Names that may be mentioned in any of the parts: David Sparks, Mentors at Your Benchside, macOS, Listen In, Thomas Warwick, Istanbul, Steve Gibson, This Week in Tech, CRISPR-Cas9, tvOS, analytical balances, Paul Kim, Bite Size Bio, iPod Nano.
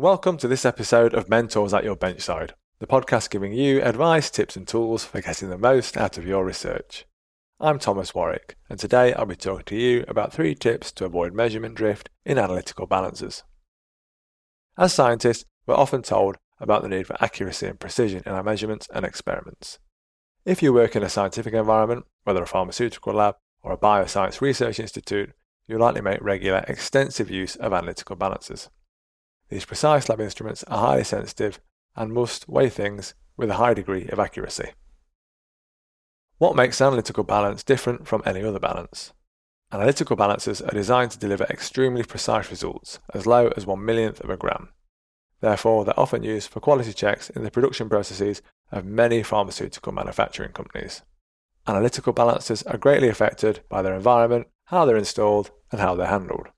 Welcome to this episode of Mentors at Your Benchside, the podcast giving you advice, tips and tools for getting the most out of your research. I'm Thomas Warwick, and today I'll be talking to you about 3 tips to avoid measurement drift in analytical balances. As scientists, we're often told about the need for accuracy and precision in our measurements and experiments. If you work in a scientific environment, whether a pharmaceutical lab or a bioscience research institute, you'll likely make regular, extensive use of analytical balances. These precise lab instruments are highly sensitive and must weigh things with a high degree of accuracy. What makes analytical balance different from any other balance? Analytical balances are designed to deliver extremely precise results, as low as 1/1,000,000th of a gram. Therefore, they're often used for quality checks in the production processes of many pharmaceutical manufacturing companies. Analytical balances are greatly affected by their environment, how they're installed, and how they're handled.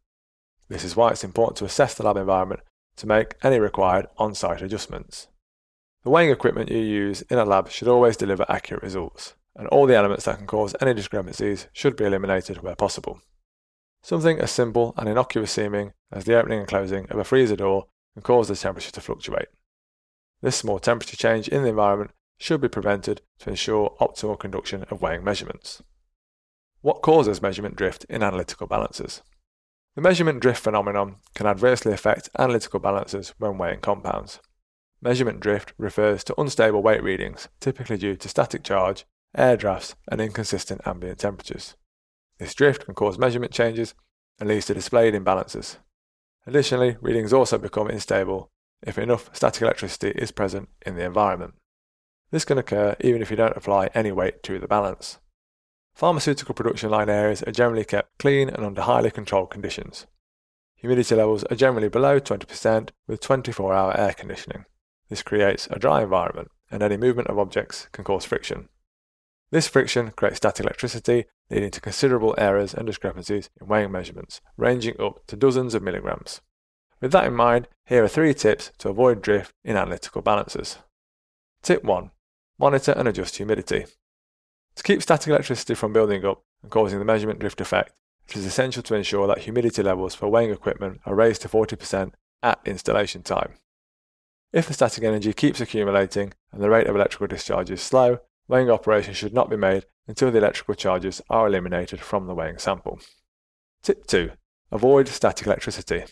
This is why it's important to assess the lab environment to make any required on-site adjustments. The weighing equipment you use in a lab should always deliver accurate results, and all the elements that can cause any discrepancies should be eliminated where possible. Something as simple and innocuous seeming as the opening and closing of a freezer door can cause the temperature to fluctuate. This small temperature change in the environment should be prevented to ensure optimal conduction of weighing measurements. What causes measurement drift in analytical balances? The measurement drift phenomenon can adversely affect analytical balances when weighing compounds. Measurement drift refers to unstable weight readings, typically due to static charge, air drafts, and inconsistent ambient temperatures. This drift can cause measurement changes and leads to displayed imbalances. Additionally, readings also become unstable if enough static electricity is present in the environment. This can occur even if you don't apply any weight to the balance. Pharmaceutical production line areas are generally kept clean and under highly controlled conditions. Humidity levels are generally below 20% with 24-hour air conditioning. This creates a dry environment, and any movement of objects can cause friction. This friction creates static electricity, leading to considerable errors and discrepancies in weighing measurements, ranging up to dozens of milligrams. With that in mind, here are 3 tips to avoid drift in analytical balances. Tip 1. Monitor and adjust humidity. To keep static electricity from building up and causing the measurement drift effect, it is essential to ensure that humidity levels for weighing equipment are raised to 40% at installation time. If the static energy keeps accumulating and the rate of electrical discharge is slow, weighing operations should not be made until the electrical charges are eliminated from the weighing sample. Tip 2. Avoid static electricity.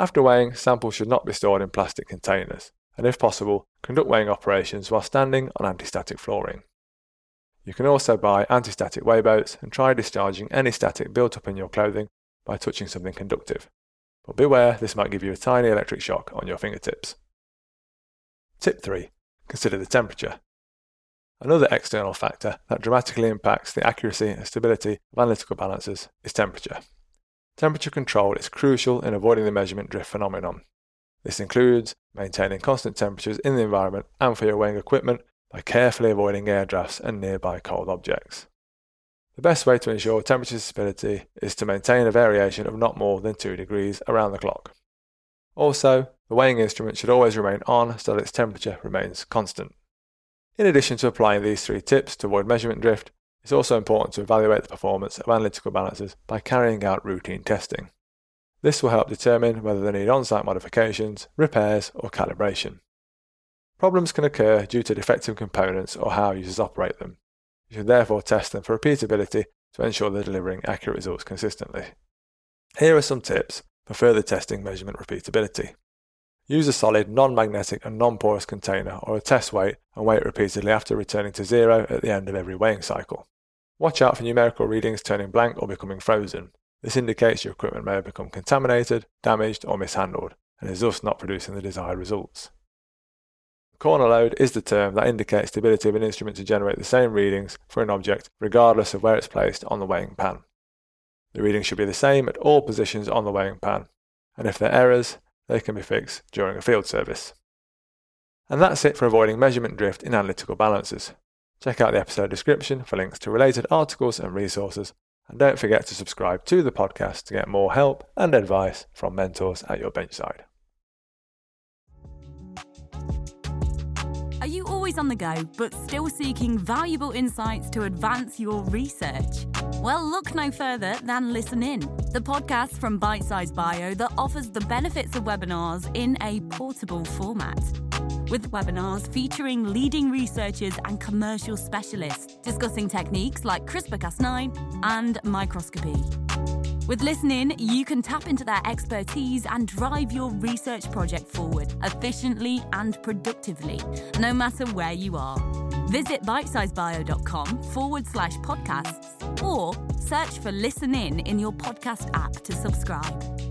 After weighing, samples should not be stored in plastic containers, and if possible, conduct weighing operations while standing on anti-static flooring. You can also buy anti-static weigh boats and try discharging any static built up in your clothing by touching something conductive. But beware, this might give you a tiny electric shock on your fingertips. Tip 3. Consider the temperature. Another external factor that dramatically impacts the accuracy and stability of analytical balances is temperature. Temperature control is crucial in avoiding the measurement drift phenomenon. This includes maintaining constant temperatures in the environment and for your weighing equipment by carefully avoiding air drafts and nearby cold objects. The best way to ensure temperature stability is to maintain a variation of not more than 2 degrees around the clock. Also, the weighing instrument should always remain on so that its temperature remains constant. In addition to applying these 3 tips to avoid measurement drift, it's also important to evaluate the performance of analytical balances by carrying out routine testing. This will help determine whether they need on-site modifications, repairs, or calibration. Problems can occur due to defective components or how users operate them. You should therefore test them for repeatability to ensure they're delivering accurate results consistently. Here are some tips for further testing measurement repeatability. Use a solid, non-magnetic and non-porous container or a test weight and weigh it repeatedly after returning to zero at the end of every weighing cycle. Watch out for numerical readings turning blank or becoming frozen. This indicates your equipment may have become contaminated, damaged or mishandled and is thus not producing the desired results. Corner load is the term that indicates the ability of an instrument to generate the same readings for an object regardless of where it's placed on the weighing pan. The readings should be the same at all positions on the weighing pan, and if there are errors, they can be fixed during a field service. And that's it for avoiding measurement drift in analytical balances. Check out the episode description for links to related articles and resources, and don't forget to subscribe to the podcast to get more help and advice from mentors at your benchside. Are you always on the go, but still seeking valuable insights to advance your research? Well, look no further than Listen In, the podcast from Bite Size Bio that offers the benefits of webinars in a portable format. With webinars featuring leading researchers and commercial specialists discussing techniques like CRISPR-Cas9 and microscopy. With Listen In, you can tap into their expertise and drive your research project forward efficiently and productively, no matter where you are. Visit bitesizebio.com/podcasts or search for Listen In your podcast app to subscribe.